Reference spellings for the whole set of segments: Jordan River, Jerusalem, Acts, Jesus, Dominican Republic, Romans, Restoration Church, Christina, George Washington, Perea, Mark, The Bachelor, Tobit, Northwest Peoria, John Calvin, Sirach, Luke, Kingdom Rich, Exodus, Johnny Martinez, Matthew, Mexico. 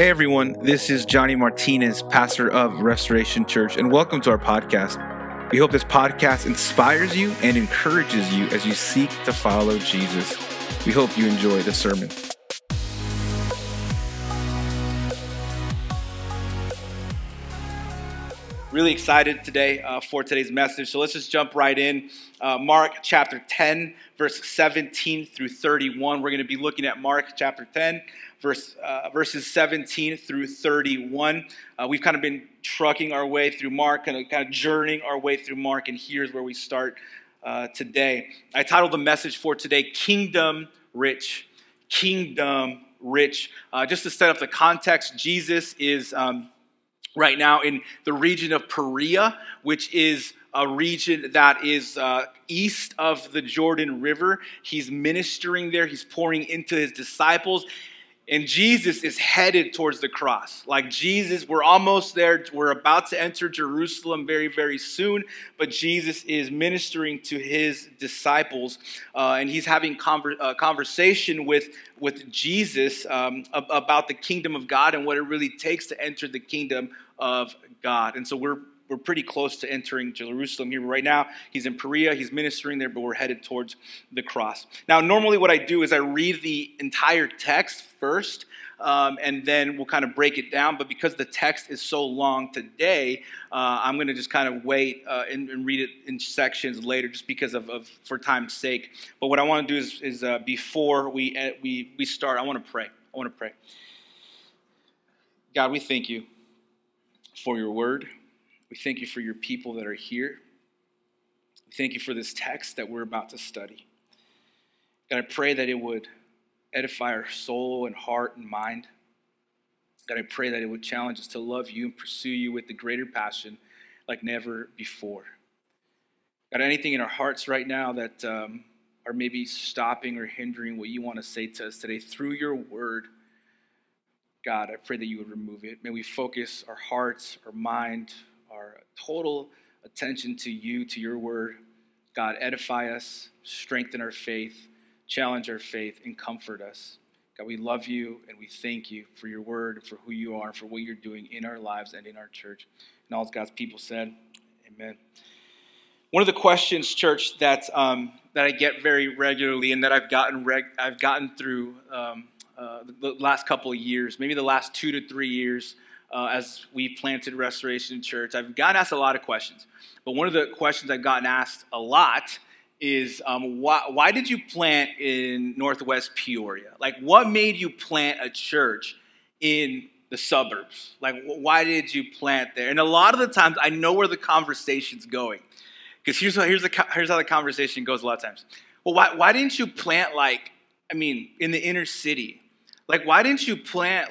Hey everyone, this is Johnny Martinez, pastor of Restoration Church, and welcome to our podcast. We hope this podcast inspires you and encourages you as you seek to follow Jesus. We hope you enjoy the sermon. Really excited today for today's message, so let's just jump right in. Mark chapter 10, verse 17 through 31. We're going to be looking at Mark chapter 10, verses 17 through 31. We've kind of been trucking our way through Mark, kind of journeying our way through Mark, and here's where we start today. I titled the message for today, Kingdom Rich. Kingdom Rich. Just to set up the context, Jesus is right now in the region of Perea, which is a region that is east of the Jordan River. He's ministering there. He's pouring into his disciples. And Jesus is headed towards the cross. Like Jesus, we're almost there. We're about to enter Jerusalem very, very soon. But Jesus is ministering to his disciples. And he's having conversation with Jesus about the kingdom of God and what it really takes to enter the kingdom of God. And so we're pretty close to entering Jerusalem here right now. He's in Perea. He's ministering there, but we're headed towards the cross. Now, normally what I do is I read the entire text first, and then we'll kind of break it down. But because the text is so long today, I'm going to just kind of wait and read it in sections later just because of for time's sake. But what I want to do is before we start, I want to pray. God, we thank you for your word. We thank you for your people that are here. We thank you for this text that we're about to study. God, I pray that it would edify our soul and heart and mind. God, I pray that it would challenge us to love you and pursue you with the greater passion like never before. God, anything in our hearts right now that are maybe stopping or hindering what you want to say to us today through your word, God, I pray that you would remove it. May we focus our hearts, our mind, our total attention to you, to your word. God, edify us, strengthen our faith, challenge our faith, and comfort us. God, we love you, and we thank you for your word, and for who you are, and for what you're doing in our lives and in our church. And all of God's people said, amen. One of the questions, church, that I get very regularly and that I've gotten through the last couple of years, maybe the last 2 to 3 years, as we planted Restoration Church, I've gotten asked a lot of questions. But one of the questions I've gotten asked a lot is, why did you plant in Northwest Peoria? Like, what made you plant a church in the suburbs? Like, why did you plant there? And a lot of the times, I know where the conversation's going. Because here's how the conversation goes a lot of times. Well, why didn't you plant, in the inner city? Like, why didn't you plant,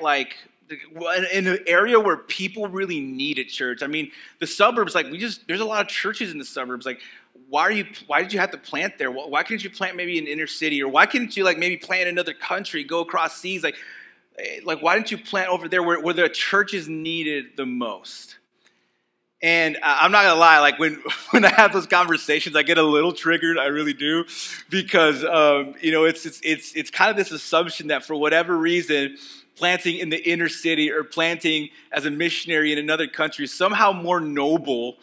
in an area where people really need a church? I mean, the suburbs, there's a lot of churches in the suburbs. Like, why did you have to plant there? Why couldn't you plant maybe in inner city? Or why couldn't you maybe plant in another country, go across seas? Like why didn't you plant over there where the church is needed the most? And I'm not going to lie, when I have those conversations, I get a little triggered, I really do, because, it's kind of this assumption that for whatever reason, planting in the inner city or planting as a missionary in another country is somehow more noble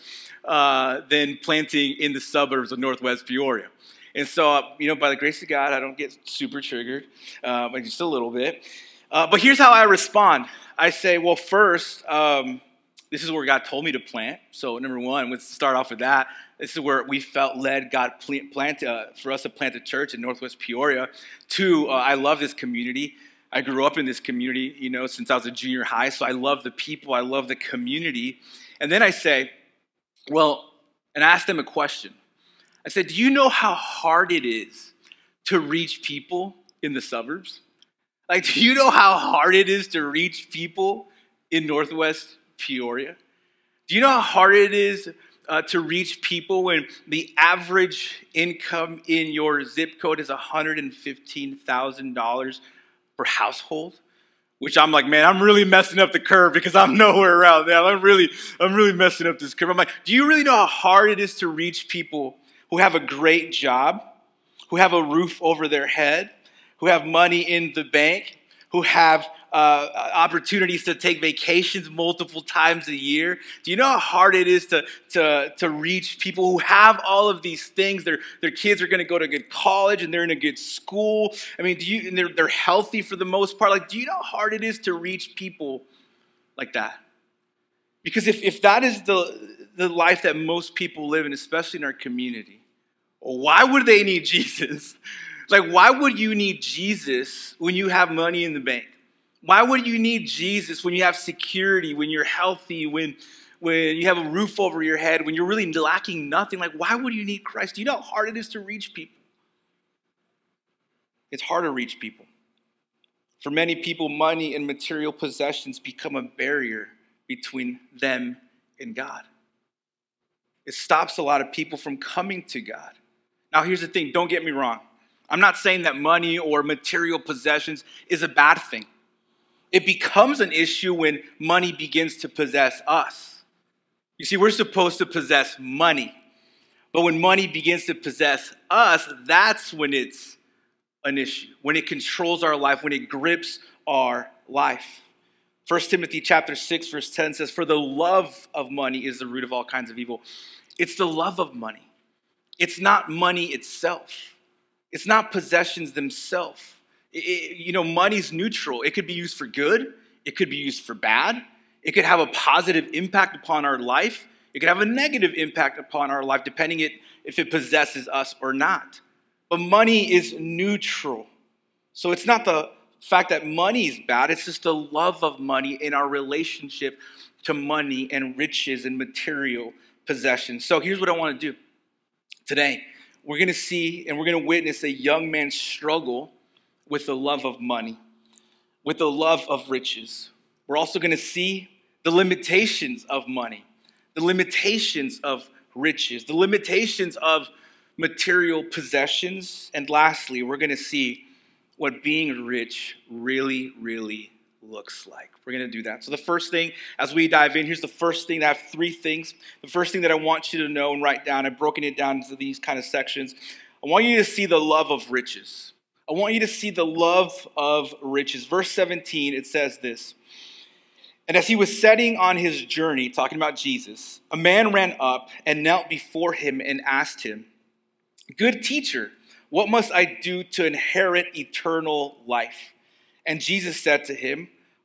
than planting in the suburbs of Northwest Peoria. And so, by the grace of God, I don't get super triggered, just a little bit. But here's how I respond. I say, well, first, this is where God told me to plant. So number one, let's start off with that. This is where we felt led God for us to plant a church in Northwest Peoria. Two, I love this community. I grew up in this community, since I was a junior high. So I love the people. I love the community. And then I say, and I ask them a question. I said, do you know how hard it is to reach people in the suburbs? Like, do you know how hard it is to reach people in Northwest Peoria? Do you know how hard it is to reach people when the average income in your zip code is $115,000 per household, which I'm like, man, I'm really messing up the curve because I'm nowhere around there. I'm really messing up this curve. I'm like, do you really know how hard it is to reach people who have a great job, who have a roof over their head, who have money in the bank, who have opportunities to take vacations multiple times a year. Do you know how hard it is to reach people who have all of these things? Their kids are going to go to a good college and they're in a good school. I mean, and they're healthy for the most part. Like, do you know how hard it is to reach people like that? Because if that is the life that most people live in, especially in our community, why would they need Jesus? Like, why would you need Jesus when you have money in the bank? Why would you need Jesus when you have security, when you're healthy, when you have a roof over your head, when you're really lacking nothing? Like, why would you need Christ? Do you know how hard it is to reach people? It's hard to reach people. For many people, money and material possessions become a barrier between them and God. It stops a lot of people from coming to God. Now, here's the thing. Don't get me wrong. I'm not saying that money or material possessions is a bad thing. It becomes an issue when money begins to possess us. You see, we're supposed to possess money. But when money begins to possess us, that's when it's an issue, when it controls our life, when it grips our life. 1 Timothy chapter 6, verse 10 says, "For the love of money is the root of all kinds of evil." It's the love of money. It's not money itself. It's not possessions themselves. Money's neutral. It could be used for good. It could be used for bad. It could have a positive impact upon our life. It could have a negative impact upon our life, depending if it possesses us or not. But money is neutral. So it's not the fact that money is bad. It's just the love of money in our relationship to money and riches and material possessions. So here's what I want to do today. We're going to see and we're going to witness a young man struggle with the love of money, with the love of riches. We're also going to see the limitations of money, the limitations of riches, the limitations of material possessions. And lastly, we're going to see what being rich really, really looks like. We're going to do that. So the first thing, as we dive in, here's the first thing. I have three things. The first thing that I want you to know and write down, I've broken it down into these kind of sections. I want you to see the love of riches. I want you to see the love of riches. Verse 17, it says this. "And as he was setting on his journey," talking about Jesus, "a man ran up and knelt before him and asked him, 'Good teacher, what must I do to inherit eternal life?' And Jesus said to him,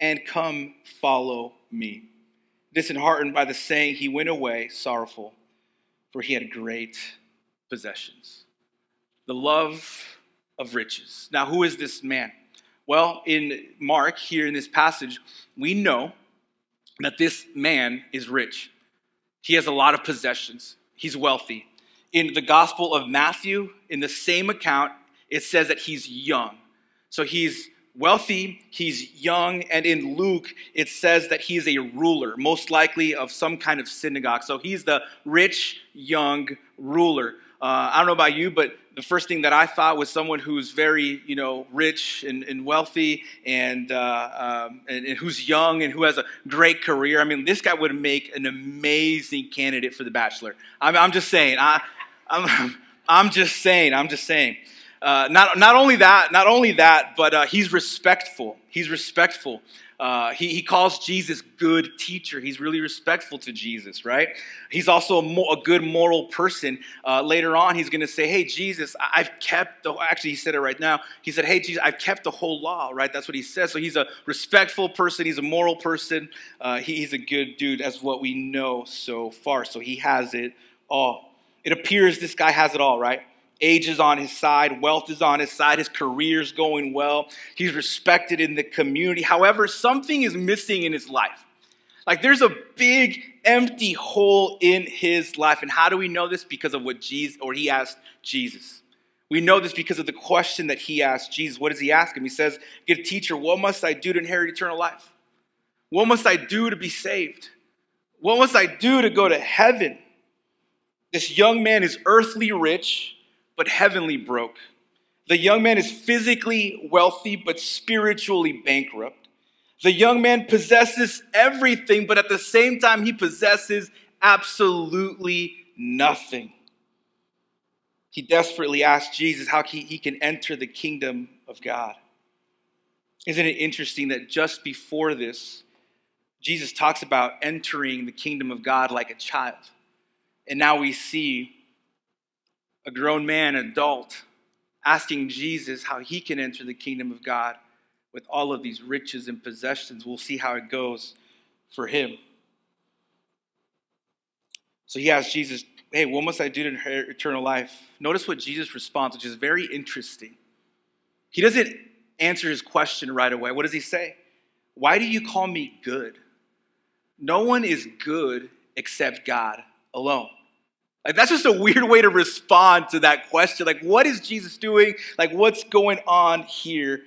and come follow me.' Disheartened by the saying, he went away sorrowful, for he had great possessions." The love of riches. Now, who is this man? Well, in Mark, here in this passage, we know that this man is rich. He has a lot of possessions. He's wealthy. In the Gospel of Matthew, in the same account, it says that he's young. So he's wealthy, he's young, and in Luke, it says that he's a ruler, most likely of some kind of synagogue. So he's the rich, young ruler. I don't know about you, but the first thing that I thought was someone who's very, rich and wealthy and who's young and who has a great career. I mean, this guy would make an amazing candidate for The Bachelor. I'm just saying. Not only that, but he's respectful. He's respectful. He calls Jesus good teacher. He's really respectful to Jesus, right? He's also a good moral person. Later on, he's going to say, "Hey, Jesus, I've kept the whole law," right? That's what he says. So he's a respectful person. He's a moral person. He's a good dude. That's what we know so far. So he has it all. It appears this guy has it all, right? Age is on his side, wealth is on his side, his career's going well, he's respected in the community. However, something is missing in his life. Like, there's a big empty hole in his life. And how do we know this? Because of what he asked Jesus. We know this because of the question that he asked Jesus. What does he ask him? He says, "Good teacher, what must I do to inherit eternal life? What must I do to be saved? What must I do to go to heaven?" This young man is earthly rich, but heavenly broke. The young man is physically wealthy, but spiritually bankrupt. The young man possesses everything, but at the same time, he possesses absolutely nothing. He desperately asked Jesus how he can enter the kingdom of God. Isn't it interesting that just before this, Jesus talks about entering the kingdom of God like a child. And now we see a grown man, adult, asking Jesus how he can enter the kingdom of God with all of these riches and possessions. We'll see how it goes for him. So he asked Jesus, "Hey, what must I do to inherit eternal life?" Notice what Jesus responds, which is very interesting. He doesn't answer his question right away. What does he say? "Why do you call me good? No one is good except God alone." Like, that's just a weird way to respond to that question. Like, what is Jesus doing? Like, what's going on here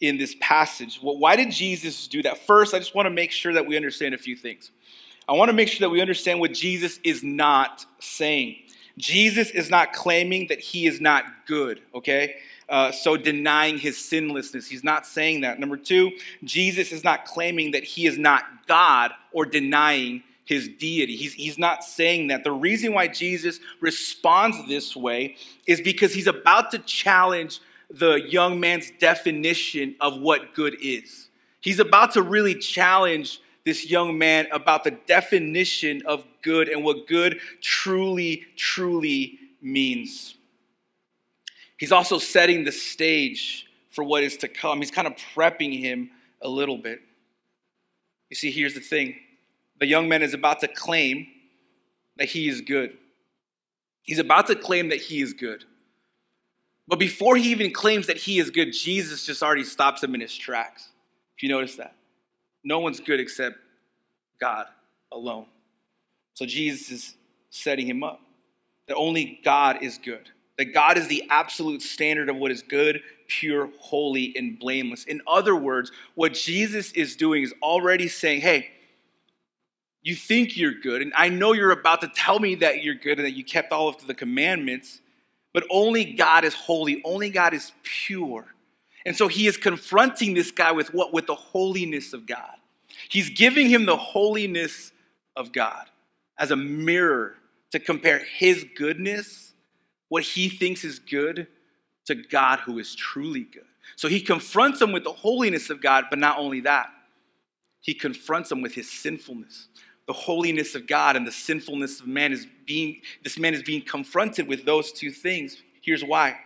in this passage? Well, why did Jesus do that? First, I just want to make sure that we understand a few things. I want to make sure that we understand what Jesus is not saying. Jesus is not claiming that he is not good, okay? So denying his sinlessness. He's not saying that. Number two, Jesus is not claiming that he is not God or denying his deity. He's not saying that. The reason why Jesus responds this way is because he's about to challenge the young man's definition of what good is. He's about to really challenge this young man about the definition of good and what good truly, truly means. He's also setting the stage for what is to come. He's kind of prepping him a little bit. You see, here's the thing. The young man is about to claim that he is good. He's about to claim that he is good. But before he even claims that he is good, Jesus just already stops him in his tracks. If you notice that. No one's good except God alone. So Jesus is setting him up. That only God is good. That God is the absolute standard of what is good, pure, holy, and blameless. In other words, what Jesus is doing is already saying, hey, you think you're good, and I know you're about to tell me that you're good and that you kept all of the commandments, but only God is holy, only God is pure. And so he is confronting this guy with what? With the holiness of God. He's giving him the holiness of God as a mirror to compare his goodness, what he thinks is good, to God who is truly good. So he confronts him with the holiness of God, but not only that, he confronts him with his sinfulness. The holiness of God and the sinfulness of man this man is being confronted with those two things. Here's why.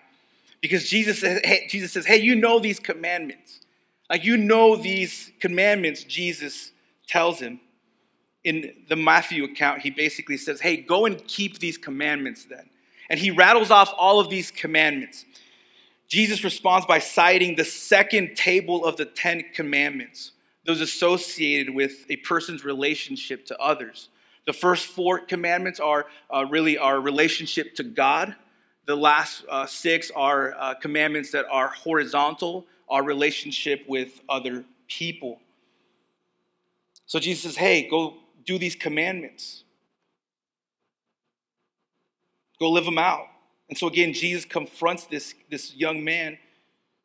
Because Jesus says, hey, you know these commandments. Like, you know these commandments, Jesus tells him. In the Matthew account, he basically says, hey, go and keep these commandments then. And he rattles off all of these commandments. Jesus responds by citing the second table of the 10 commandments. Those associated with a person's relationship to others. The first 4 commandments are really our relationship to God. The last 6 are commandments that are horizontal, our relationship with other people. So Jesus says, hey, go do these commandments. Go live them out. And so again, Jesus confronts this young man,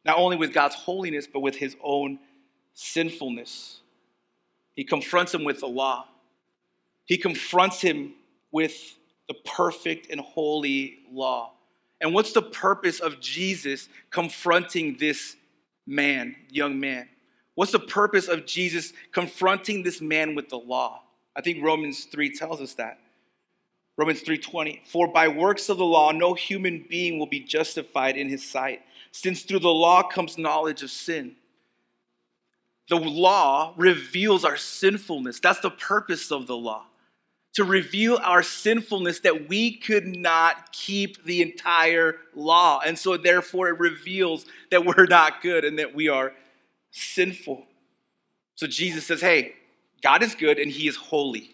not only with God's holiness, but with his own sinfulness. He confronts him with the law. He confronts him with the perfect and holy law. And what's the purpose of Jesus confronting this man, young man? What's the purpose of Jesus confronting this man with the law? I think Romans 3 tells us that. Romans 3:20, "For by works of the law, no human being will be justified in his sight, since through the law comes knowledge of sin." The law reveals our sinfulness. That's the purpose of the law, to reveal our sinfulness, that we could not keep the entire law. And so therefore it reveals that we're not good and that we are sinful. So Jesus says, hey, God is good and he is holy.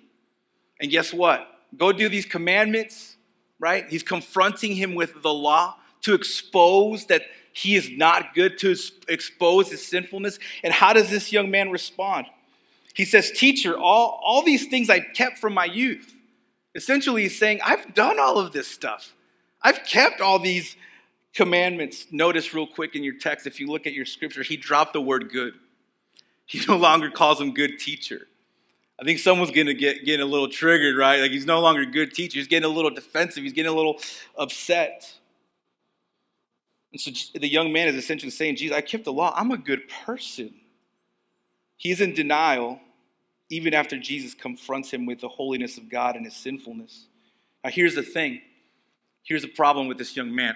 And guess what? Go do these commandments, right? He's confronting him with the law to expose that he is not good, to expose his sinfulness. And how does this young man respond? He says, "Teacher, all these things I kept from my youth." Essentially, he's saying, I've done all of this stuff. I've kept all these commandments. Notice real quick in your text, if you look at your scripture, he dropped the word good. He no longer calls him good teacher. I think someone's going to get a little triggered, right? Like, he's no longer a good teacher. He's getting a little defensive. He's getting a little upset. And so the young man is essentially saying, "Jesus, I kept the law. I'm a good person." He's in denial even after Jesus confronts him with the holiness of God and his sinfulness. Now, here's the thing. Here's the problem with this young man.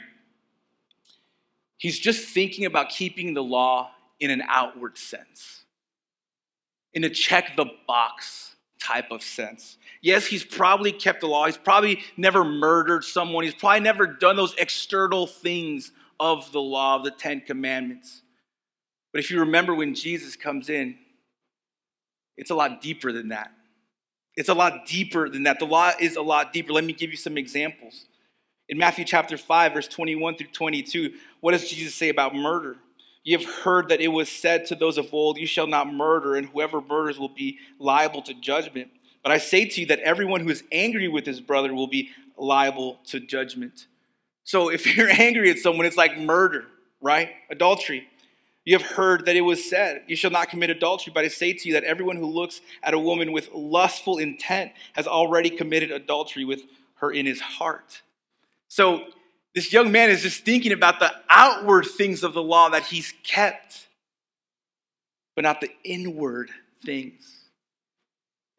He's just thinking about keeping the law in an outward sense, in a check-the-box type of sense. Yes, he's probably kept the law. He's probably never murdered someone. He's probably never done those external things of the law, of the Ten Commandments. But if you remember when Jesus comes in, it's a lot deeper than that. It's a lot deeper than that. The law is a lot deeper. Let me give you some examples. In Matthew chapter 5, verse 21 through 22, what does Jesus say about murder? "You have heard that it was said to those of old, 'You shall not murder, and whoever murders will be liable to judgment.' But I say to you that everyone who is angry with his brother will be liable to judgment." So if you're angry at someone, it's like murder, right? Adultery. "You have heard that it was said, 'You shall not commit adultery.' But I say to you that everyone who looks at a woman with lustful intent has already committed adultery with her in his heart." So this young man is just thinking about the outward things of the law that he's kept, but not the inward things.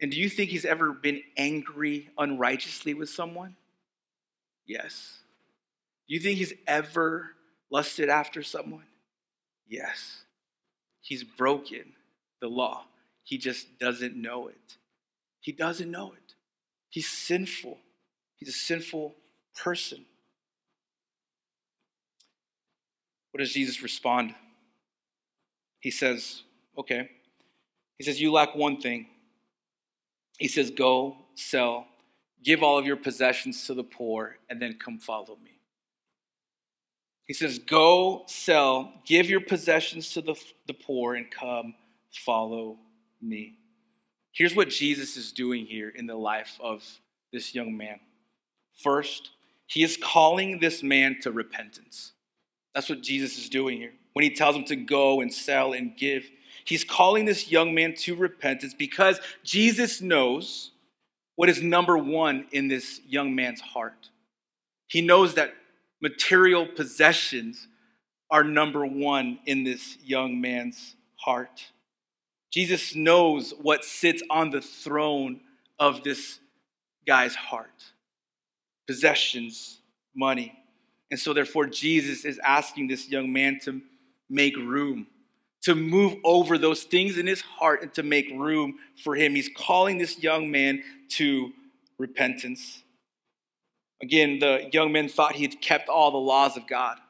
And do you think he's ever been angry unrighteously with someone? Yes. Do you think he's ever lusted after someone? Yes. He's broken the law. He just doesn't know it. He doesn't know it. He's sinful. He's a sinful person. What does Jesus respond? He says, okay. He says, "You lack one thing." He says, "Go, sell, give all of your possessions to the poor, and then come follow me." He says, "Go, sell, give your possessions to the poor, and come follow me." Here's what Jesus is doing here in the life of this young man. First, he is calling this man to repentance. That's what Jesus is doing here. When he tells him to go and sell and give, he's calling this young man to repentance because Jesus knows what is number one in this young man's heart. He knows that material possessions are number one in this young man's heart. Jesus knows what sits on the throne of this guy's heart: possessions, money. And so therefore, Jesus is asking this young man to make room, to move over those things in his heart and to make room for him. He's calling this young man to repentance. Again, the young man thought he had kept all the laws of God.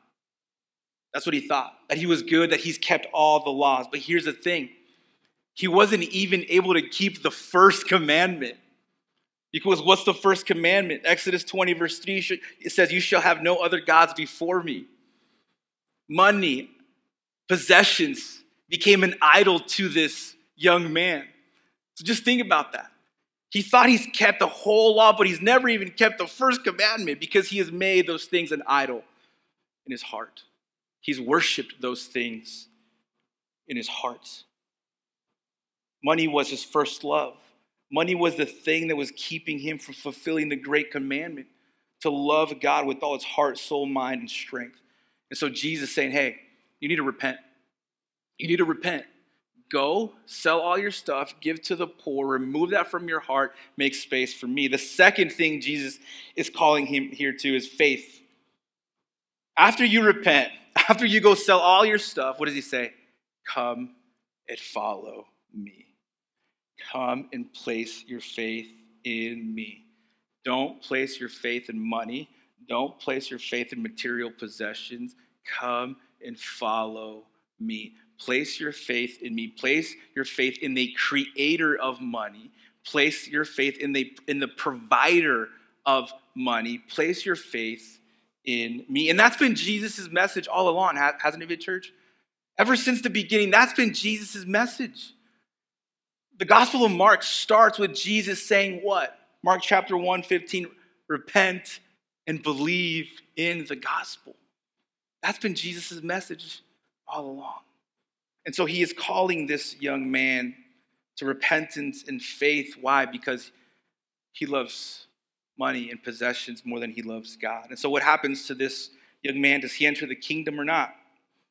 That's what he thought, that he was good, that he's kept all the laws. But here's the thing. He wasn't even able to keep the first commandment. Because what's the first commandment? Exodus 20, verse 3, it says, "You shall have no other gods before me." Money, possessions became an idol to this young man. So just think about that. He thought he's kept the whole law, but he's never even kept the first commandment because he has made those things an idol in his heart. He's worshiped those things in his heart. Money was his first love. Money was the thing that was keeping him from fulfilling the great commandment to love God with all his heart, soul, mind, and strength. And so Jesus is saying, hey, you need to repent. You need to repent. Go, sell all your stuff, give to the poor, remove that from your heart, make space for me. The second thing Jesus is calling him here to is faith. After you repent, after you go sell all your stuff, what does he say? Come and follow me. Come and place your faith in me. Don't place your faith in money. Don't place your faith in material possessions. Come and follow me. Place your faith in me. Place your faith in the creator of money. Place your faith in the provider of money. Place your faith in me. And that's been Jesus' message all along, hasn't it been, church? Ever since the beginning, that's been Jesus' message. The Gospel of Mark starts with Jesus saying what? Mark chapter 1:15, repent and believe in the gospel. That's been Jesus' message all along. And so he is calling this young man to repentance and faith. Why? Because he loves money and possessions more than he loves God. And so what happens to this young man? Does he enter the kingdom or not?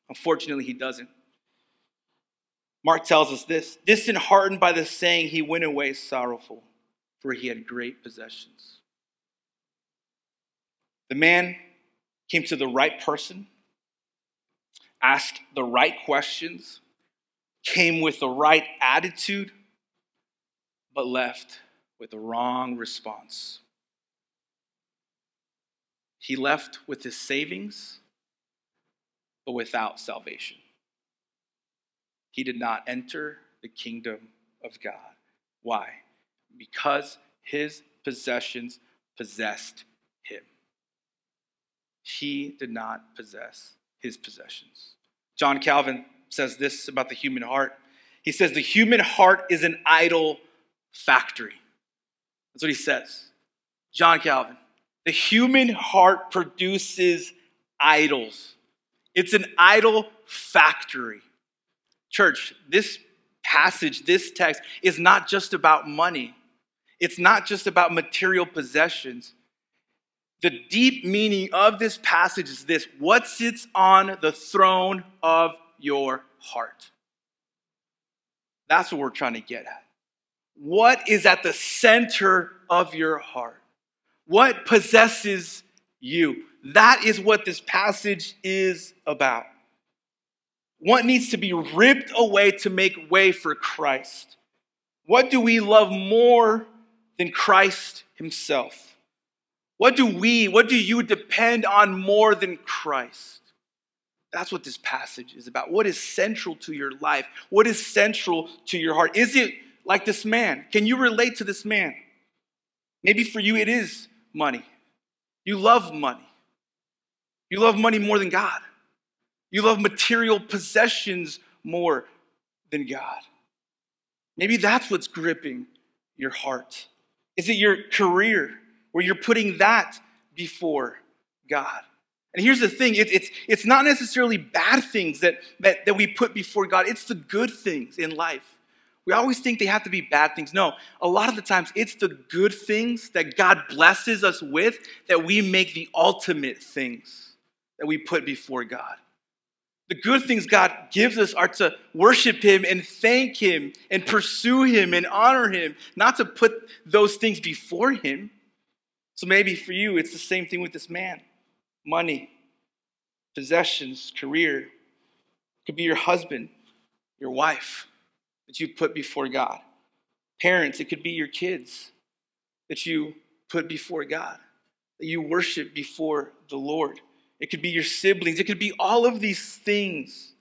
Unfortunately, he doesn't. Mark tells us this. Disheartened by the saying, he went away sorrowful, for he had great possessions. The man came to the right person, asked the right questions, came with the right attitude, but left with the wrong response. He left with his savings, but without salvation. He did not enter the kingdom of God. Why? Because his possessions possessed him. He did not possess his possessions. John Calvin says this about the human heart. He says, the human heart is an idol factory. That's what he says. John Calvin, the human heart produces idols. It's an idol factory. Church, this passage, this text is not just about money. It's not just about material possessions. The deep meaning of this passage is this: what sits on the throne of your heart? That's what we're trying to get at. What is at the center of your heart? What possesses you? That is what this passage is about. What needs to be ripped away to make way for Christ? What do we love more than Christ himself? What do you depend on more than Christ? That's what this passage is about. What is central to your life? What is central to your heart? Is it like this man? Can you relate to this man? Maybe for you it is money. You love money. You love money more than God. You love material possessions more than God. Maybe that's what's gripping your heart. Is it your career, where you're putting that before God? And here's the thing, it's not necessarily bad things that we put before God. It's the good things in life. We always think they have to be bad things. No, a lot of the times it's the good things that God blesses us with that we make the ultimate things that we put before God. The good things God gives us are to worship him and thank him and pursue him and honor him, not to put those things before him. So maybe for you, it's the same thing with this man. Money, possessions, career. It could be your husband, your wife that you put before God. Parents, it could be your kids that you put before God, that you worship before the Lord. It could be your siblings. It could be all of these things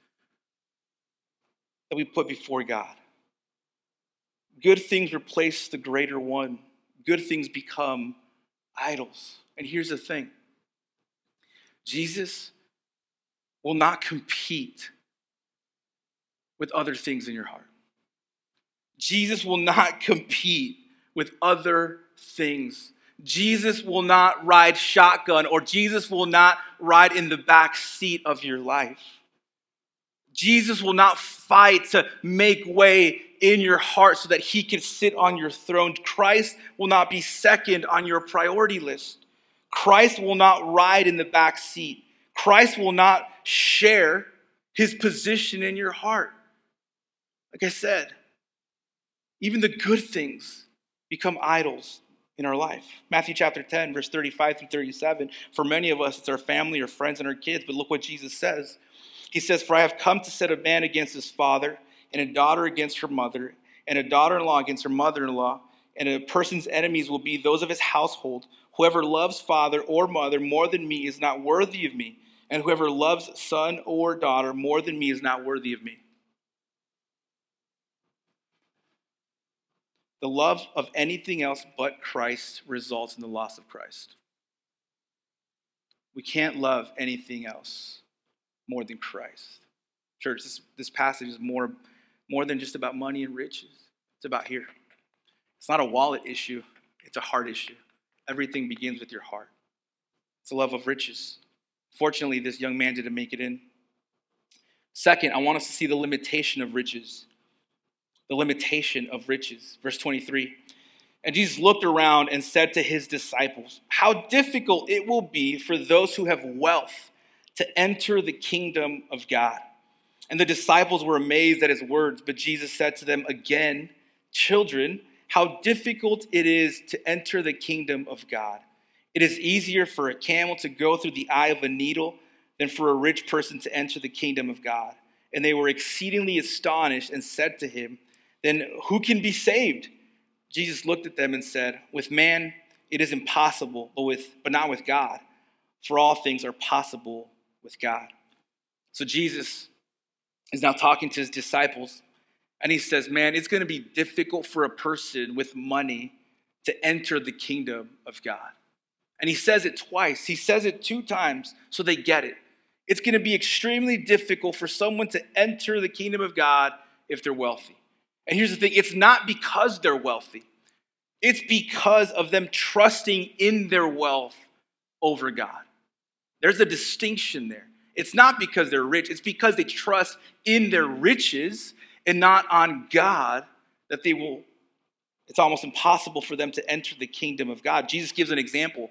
that we put before God. Good things replace the greater one. Good things become idols. And here's the thing. Jesus will not compete with other things in your heart. Jesus will not compete with other things. Jesus will not ride shotgun, or Jesus will not ride in the back seat of your life. Jesus will not fight to make way in your heart so that he can sit on your throne. Christ will not be second on your priority list. Christ will not ride in the back seat. Christ will not share his position in your heart. Like I said, even the good things become idols in our life. Matthew chapter 10, verse 35 through 37. For many of us, it's our family, our friends, and our kids. But look what Jesus says. He says, for I have come to set a man against his father, and a daughter against her mother, and a daughter-in-law against her mother-in-law, and a person's enemies will be those of his household. Whoever loves father or mother more than me is not worthy of me, and whoever loves son or daughter more than me is not worthy of me. The love of anything else but Christ results in the loss of Christ. We can't love anything else more than Christ. Church, this passage is more than just about money and riches. It's about here. It's not a wallet issue. It's a heart issue. Everything begins with your heart. It's the love of riches. Fortunately, this young man didn't make it in. Second, I want us to see the limitation of riches. The limitation of riches. Verse 23. And Jesus looked around and said to his disciples, how difficult it will be for those who have wealth to enter the kingdom of God. And the disciples were amazed at his words, but Jesus said to them again, children, how difficult it is to enter the kingdom of God. It is easier for a camel to go through the eye of a needle than for a rich person to enter the kingdom of God. And they were exceedingly astonished and said to him, then who can be saved? Jesus looked at them and said, with man it is impossible, but not with God, for all things are possible with God. So Jesus is now talking to his disciples, and he says, man, it's going to be difficult for a person with money to enter the kingdom of God. And he says it twice. He says it two times so they get it. It's going to be extremely difficult for someone to enter the kingdom of God if they're wealthy. And here's the thing. It's not because they're wealthy. It's because of them trusting in their wealth over God. There's a distinction there. It's not because they're rich. It's because they trust in their riches and not on God that they will. It's almost impossible for them to enter the kingdom of God. Jesus gives an example,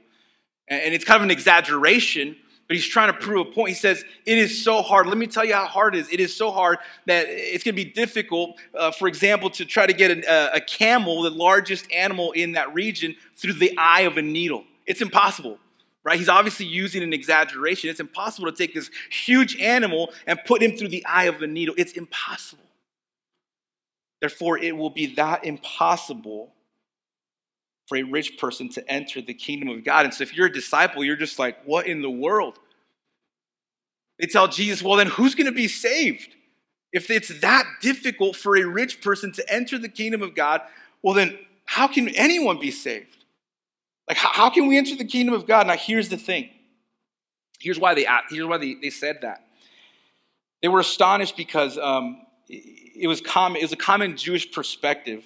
and it's kind of an exaggeration, but he's trying to prove a point. He says, it is so hard. Let me tell you how hard it is. It is so hard that it's going to be difficult, for example, to try to get a camel, the largest animal in that region, through the eye of a needle. It's impossible, right? He's obviously using an exaggeration. It's impossible to take this huge animal and put him through the eye of a needle. It's impossible. Therefore, it will be that impossible for a rich person to enter the kingdom of God. And so if you're a disciple, you're just like, what in the world? They tell Jesus, well, then who's going to be saved? If it's that difficult for a rich person to enter the kingdom of God, well, then how can anyone be saved? Like, how can we enter the kingdom of God? Now, here's the thing. Here's why they said that. They were astonished because it was a common Jewish perspective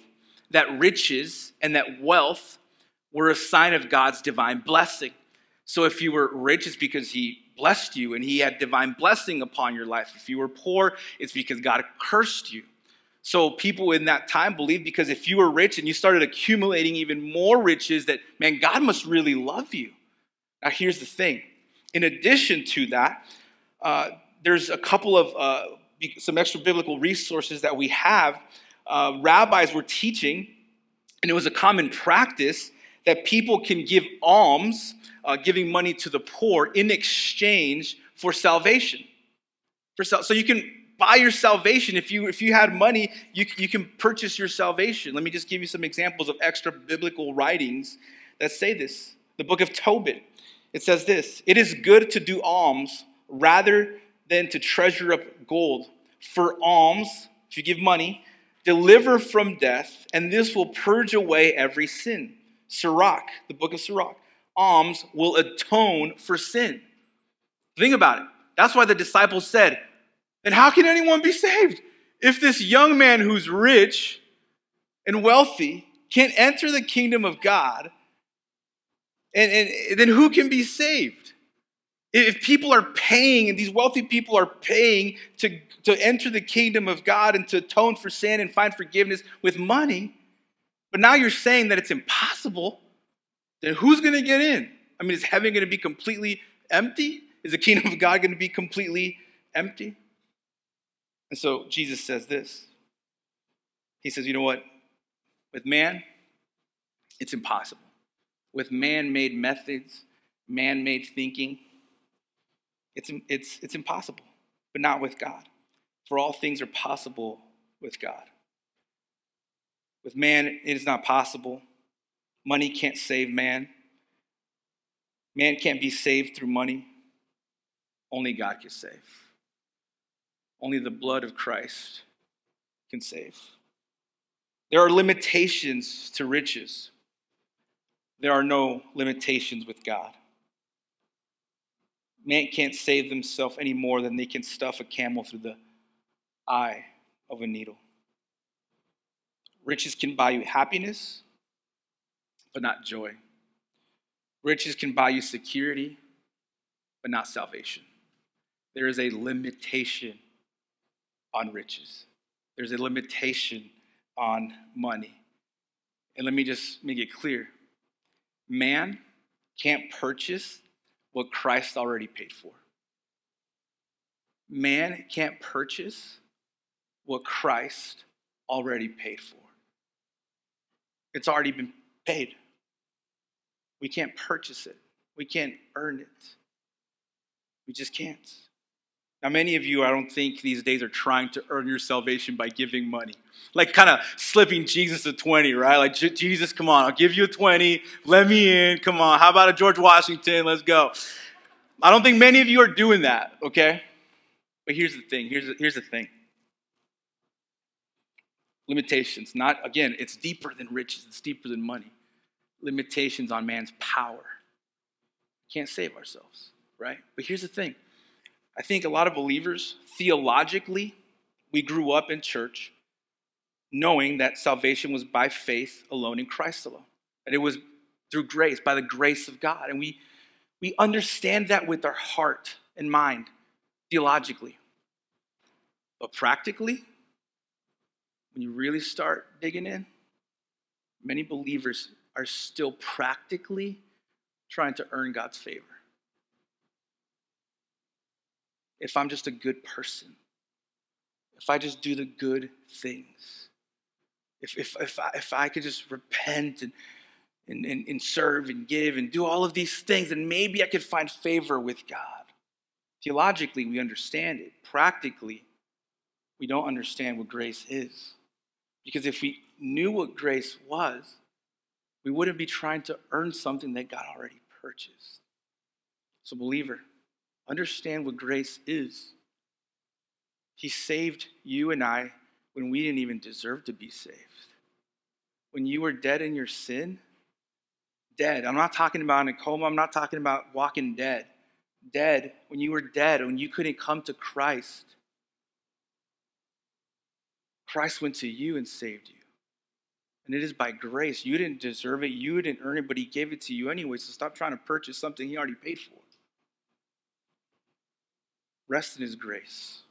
that riches and that wealth were a sign of God's divine blessing. So if you were rich, it's because he blessed you and he had divine blessing upon your life. If you were poor, it's because God cursed you. So people in that time believed because if you were rich and you started accumulating even more riches, that, man, God must really love you. Now, here's the thing. In addition to that, there's a couple of some extra biblical resources that we have. Rabbis were teaching, and it was a common practice that people can give alms, giving money to the poor in exchange for salvation. So you can buy your salvation. If you had money, you can purchase your salvation. Let me just give you some examples of extra biblical writings that say this. The book of Tobit, it says this: it is good to do alms rather than to treasure up gold. For alms, if you give money, deliver from death, and this will purge away every sin. Sirach, the book of Sirach, alms will atone for sin. Think about it. That's why the disciples said, then how can anyone be saved? If this young man who's rich and wealthy can't enter the kingdom of God, and then who can be saved? If people are paying, and these wealthy people are paying to enter the kingdom of God and to atone for sin and find forgiveness with money, but now you're saying that it's impossible, then who's going to get in? I mean, is heaven going to be completely empty? Is the kingdom of God going to be completely empty? And so Jesus says this. He says, you know what? With man, it's impossible. With man-made methods, man-made thinking, it's impossible, but not with God. For all things are possible with God. With man, it is not possible. Money can't save man. Man can't be saved through money. Only God can save. Only the blood of Christ can save. There are limitations to riches. There are no limitations with God. Man can't save themselves any more than they can stuff a camel through the eye of a needle. Riches can buy you happiness, but not joy. Riches can buy you security, but not salvation. There is a limitation on riches. There's a limitation on money. And let me just make it clear. Man can't purchase what Christ already paid for. Man can't purchase what Christ already paid for. It's already been paid. We can't purchase it. We can't earn it. We just can't. Now, many of you, I don't think these days are trying to earn your salvation by giving money. Like kind of slipping Jesus a 20, right? Like, Jesus, come on, I'll give you a 20. Let me in. Come on. How about a George Washington? Let's go. I don't think many of you are doing that, okay? But here's the thing. Here's the thing. Limitations. It's deeper than riches. It's deeper than money. Limitations on man's power. Can't save ourselves, right? But here's the thing. I think a lot of believers, theologically, we grew up in church knowing that salvation was by faith alone in Christ alone. And it was through grace, by the grace of God. And we understand that with our heart and mind, theologically. But practically, when you really start digging in, many believers are still practically trying to earn God's favor. If I'm just a good person, if I just do the good things, if I could just repent and serve and give and do all of these things, then maybe I could find favor with God. Theologically, we understand it. Practically, we don't understand what grace is. Because if we knew what grace was, we wouldn't be trying to earn something that God already purchased. So, believer, understand what grace is. He saved you and I when we didn't even deserve to be saved. When you were dead in your sin, dead. I'm not talking about in a coma. I'm not talking about walking dead. Dead, when you were dead, when you couldn't come to Christ. Christ went to you and saved you. And it is by grace. You didn't deserve it. You didn't earn it, but he gave it to you anyway. So stop trying to purchase something he already paid for. Rest in his grace.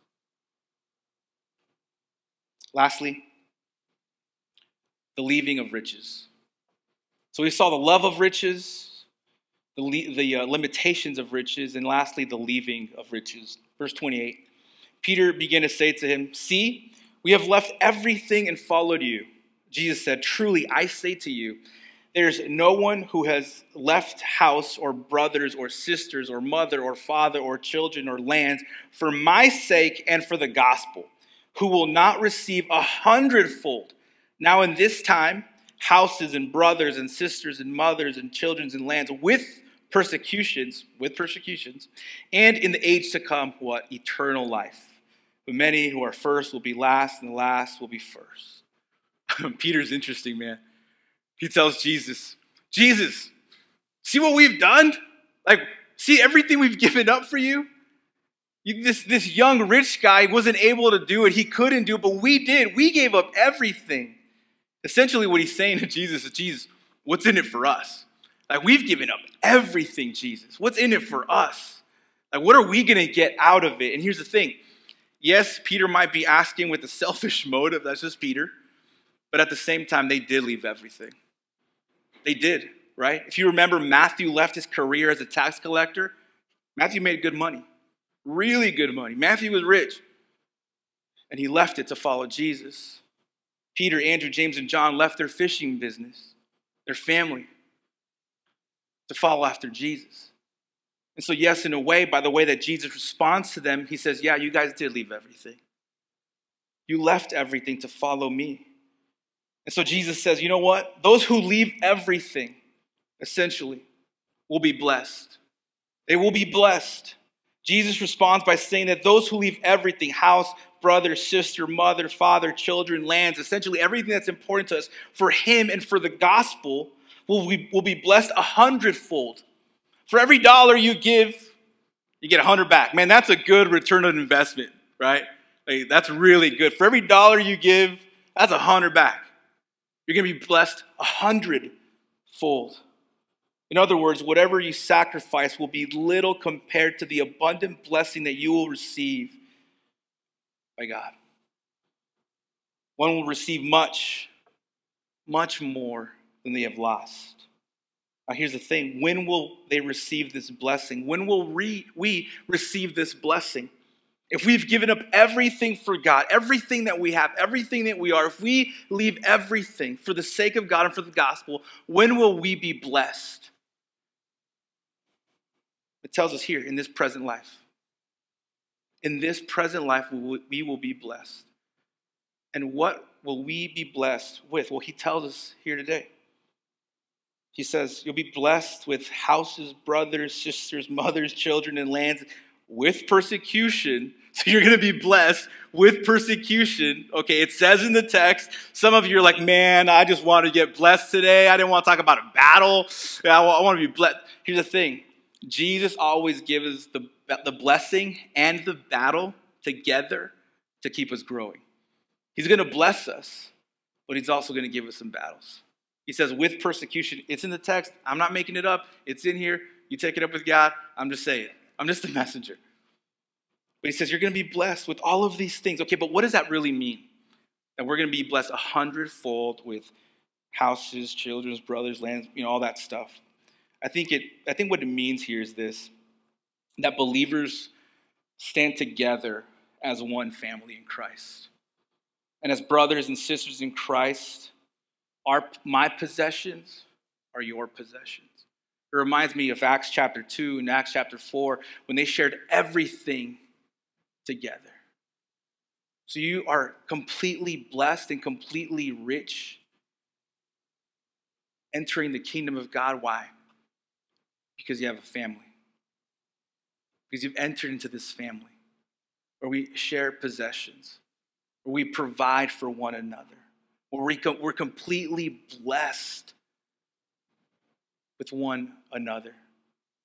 Lastly, the leaving of riches. So we saw the love of riches, the limitations of riches, and lastly, the leaving of riches. Verse 28, Peter began to say to him, "See, we have left everything and followed you." Jesus said, "Truly, I say to you, there's no one who has left house or brothers or sisters or mother or father or children or lands for my sake and for the gospel, who will not receive 100-fold. Now in this time, houses and brothers and sisters and mothers and children and lands with persecutions, and in the age to come, eternal life. But many who are first will be last, and the last will be first." Peter's interesting, man. He tells Jesus, see what we've done? Like, see everything we've given up for you? This young rich guy wasn't able to do it. He couldn't do it, but we did. We gave up everything. Essentially what he's saying to Jesus is, Jesus, what's in it for us? Like, we've given up everything, Jesus. What's in it for us? Like, what are we going to get out of it? And here's the thing. Yes, Peter might be asking with a selfish motive. That's just Peter. But at the same time, they did leave everything. They did, right? If you remember, Matthew left his career as a tax collector. Matthew made good money, really good money. Matthew was rich, and he left it to follow Jesus. Peter, Andrew, James, and John left their fishing business, their family, to follow after Jesus. And so, yes, in a way, by the way that Jesus responds to them, he says, yeah, you guys did leave everything. You left everything to follow me. And so Jesus says, you know what? Those who leave everything, essentially, will be blessed. They will be blessed. Jesus responds by saying that those who leave everything, house, brother, sister, mother, father, children, lands, essentially everything that's important to us, for him and for the gospel, will be blessed 100-fold. For every dollar you give, you get 100 back. Man, that's a good return on investment, right? Like, that's really good. For every dollar you give, that's 100 back. You're going to be blessed 100-fold. In other words, whatever you sacrifice will be little compared to the abundant blessing that you will receive by God. One will receive much, much more than they have lost. Now here's the thing. When will they receive this blessing? When will we receive this blessing? If we've given up everything for God, everything that we have, everything that we are, if we leave everything for the sake of God and for the gospel, when will we be blessed? It tells us here, in this present life. In this present life, we will be blessed. And what will we be blessed with? Well, he tells us here today. He says, you'll be blessed with houses, brothers, sisters, mothers, children, and lands with persecution. So you're going to be blessed with persecution. Okay, it says in the text, some of you are like, man, I just want to get blessed today. I didn't want to talk about a battle. I want to be blessed. Here's the thing. Jesus always gives the blessing and the battle together to keep us growing. He's going to bless us, but he's also going to give us some battles. He says, with persecution. It's in the text. I'm not making it up. It's in here. You take it up with God. I'm just saying. I'm just the messenger. But he says, you're going to be blessed with all of these things. Okay, but what does that really mean? That we're going to be blessed 100-fold with houses, children, brothers, lands, all that stuff. I think what it means here is this, that believers stand together as one family in Christ. And as brothers and sisters in Christ, my possessions are your possessions. It reminds me of Acts chapter 2 and Acts chapter 4 when they shared everything together. So you are completely blessed and completely rich, entering the kingdom of God. Why? Because you have a family. Because you've entered into this family where we share possessions, where we provide for one another, where we're completely blessed with one another.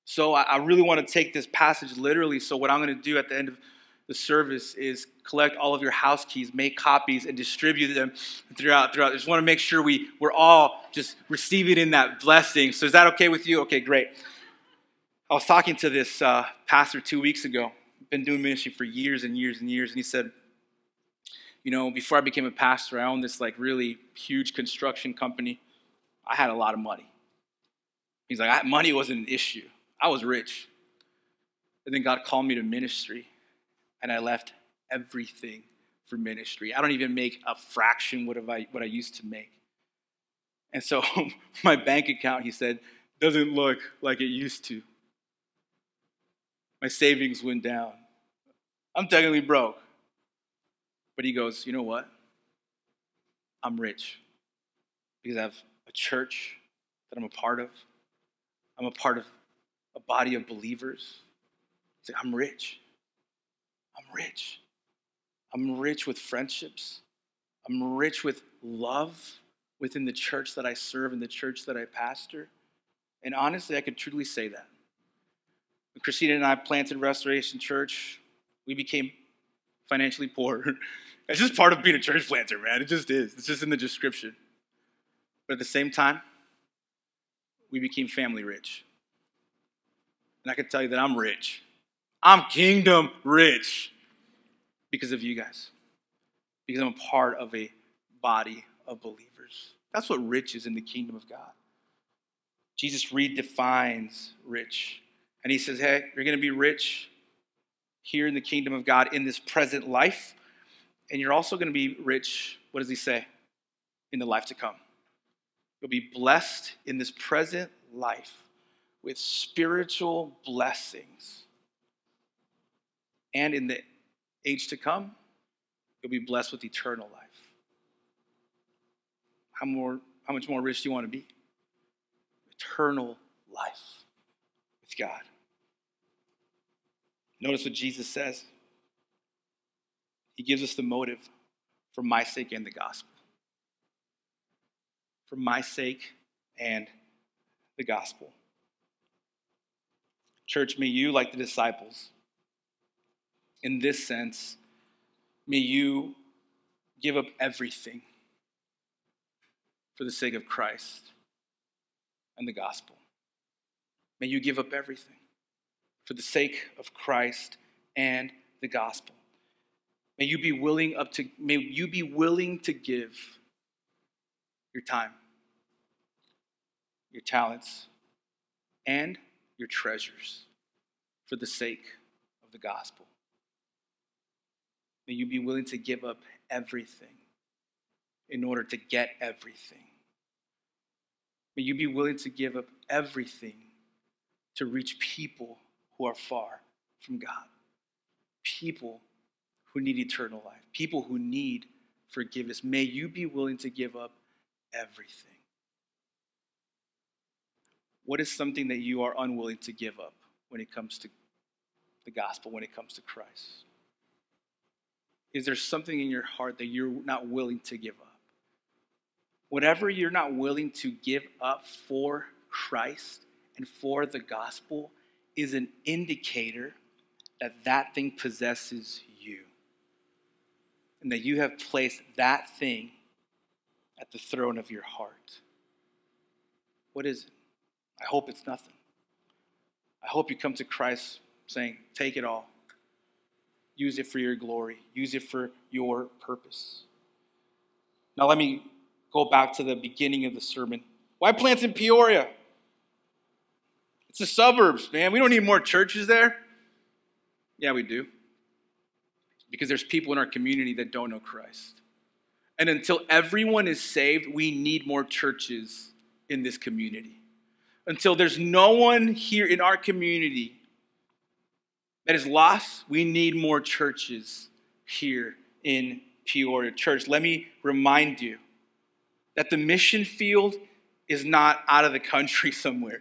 So I really want to take this passage literally. So what I'm going to do at the end of the service is collect all of your house keys, make copies, and distribute them throughout. I just want to make sure we're all just receiving in that blessing. So is that okay with you? Okay, great. I was talking to this pastor 2 weeks ago. I've been doing ministry for years and years and years. And he said, before I became a pastor, I owned this really huge construction company. I had a lot of money. He's like, money wasn't an issue. I was rich. And then God called me to ministry, and I left everything for ministry. I don't even make a fraction what I used to make. And so my bank account, he said, doesn't look like it used to. My savings went down. I'm technically broke. But he goes, you know what? I'm rich because I have a church that I'm a part of. I'm a part of a body of believers. I'm rich. I'm rich. I'm rich with friendships. I'm rich with love within the church that I serve and the church that I pastor. And honestly, I could truly say that. When Christina and I planted Restoration Church, we became financially poor. It's just part of being a church planter, man. It just is. It's just in the description. But at the same time, we became family rich. And I can tell you that I'm rich. I'm kingdom rich because of you guys. Because I'm a part of a body of believers. That's what rich is in the kingdom of God. Jesus redefines rich. And he says, hey, you're going to be rich here in the kingdom of God in this present life. And you're also going to be rich, what does he say? In the life to come. You'll be blessed in this present life with spiritual blessings. And in the age to come, you'll be blessed with eternal life. How much more rich do you want to be? Eternal life with God. Notice what Jesus says. He gives us the motive for my sake and the gospel. For my sake and the gospel. Church, may you, like the disciples, in this sense, may you give up everything for the sake of Christ and the gospel. May you give up everything for the sake of Christ and the gospel. May you be willing to give your time, your talents, and your treasures for the sake of the gospel. May you be willing to give up everything in order to get everything. May you be willing to give up everything to reach people who are far from God, people who need eternal life, people who need forgiveness. May you be willing to give up everything. What is something that you are unwilling to give up when it comes to the gospel, when it comes to Christ? Is there something in your heart that you're not willing to give up? Whatever you're not willing to give up for Christ and for the gospel is an indicator that that thing possesses you and that you have placed that thing at the throne of your heart. What is it? I hope it's nothing. I hope you come to Christ saying, take it all. Use it for your glory. Use it for your purpose. Now let me go back to the beginning of the sermon. Why plant in Peoria? It's the suburbs, man. We don't need more churches there. Yeah, we do. Because there's people in our community that don't know Christ. And until everyone is saved, we need more churches in this community. Until there's no one here in our community that is lost, we need more churches here in Peoria. Church, let me remind you that the mission field is not out of the country somewhere.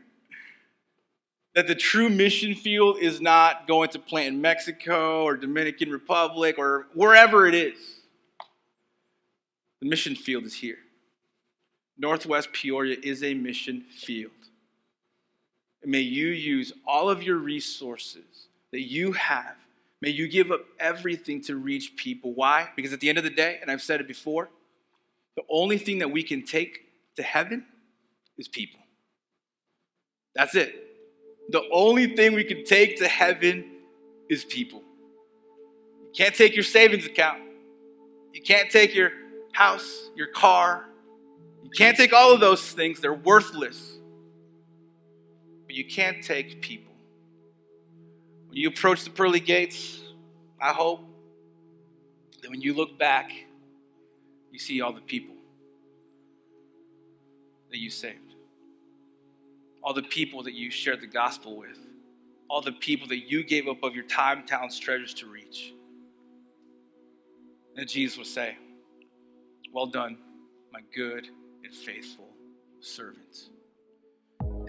That the true mission field is not going to plant in Mexico or Dominican Republic or wherever it is. The mission field is here. Northwest Peoria is a mission field. And may you use all of your resources that you have. May you give up everything to reach people. Why? Because at the end of the day, and I've said it before, the only thing that we can take to heaven is people. That's it. The only thing we can take to heaven is people. You can't take your savings account. You can't take your house, your car. You can't take all of those things. They're worthless. But you can't take people. When you approach the pearly gates, I hope that when you look back, you see all the people that you saved, all the people that you shared the gospel with, all the people that you gave up of your time, talents, treasures to reach. And Jesus will say, well done, my good and faithful servant.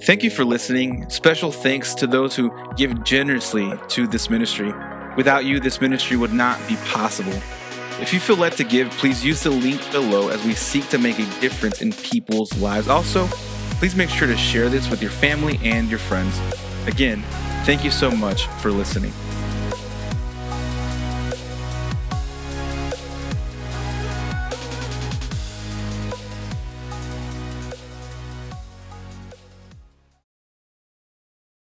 Thank you for listening. Special thanks to those who give generously to this ministry. Without you, this ministry would not be possible. If you feel led to give, please use the link below as we seek to make a difference in people's lives. Also, please make sure to share this with your family and your friends. Again, thank you so much for listening.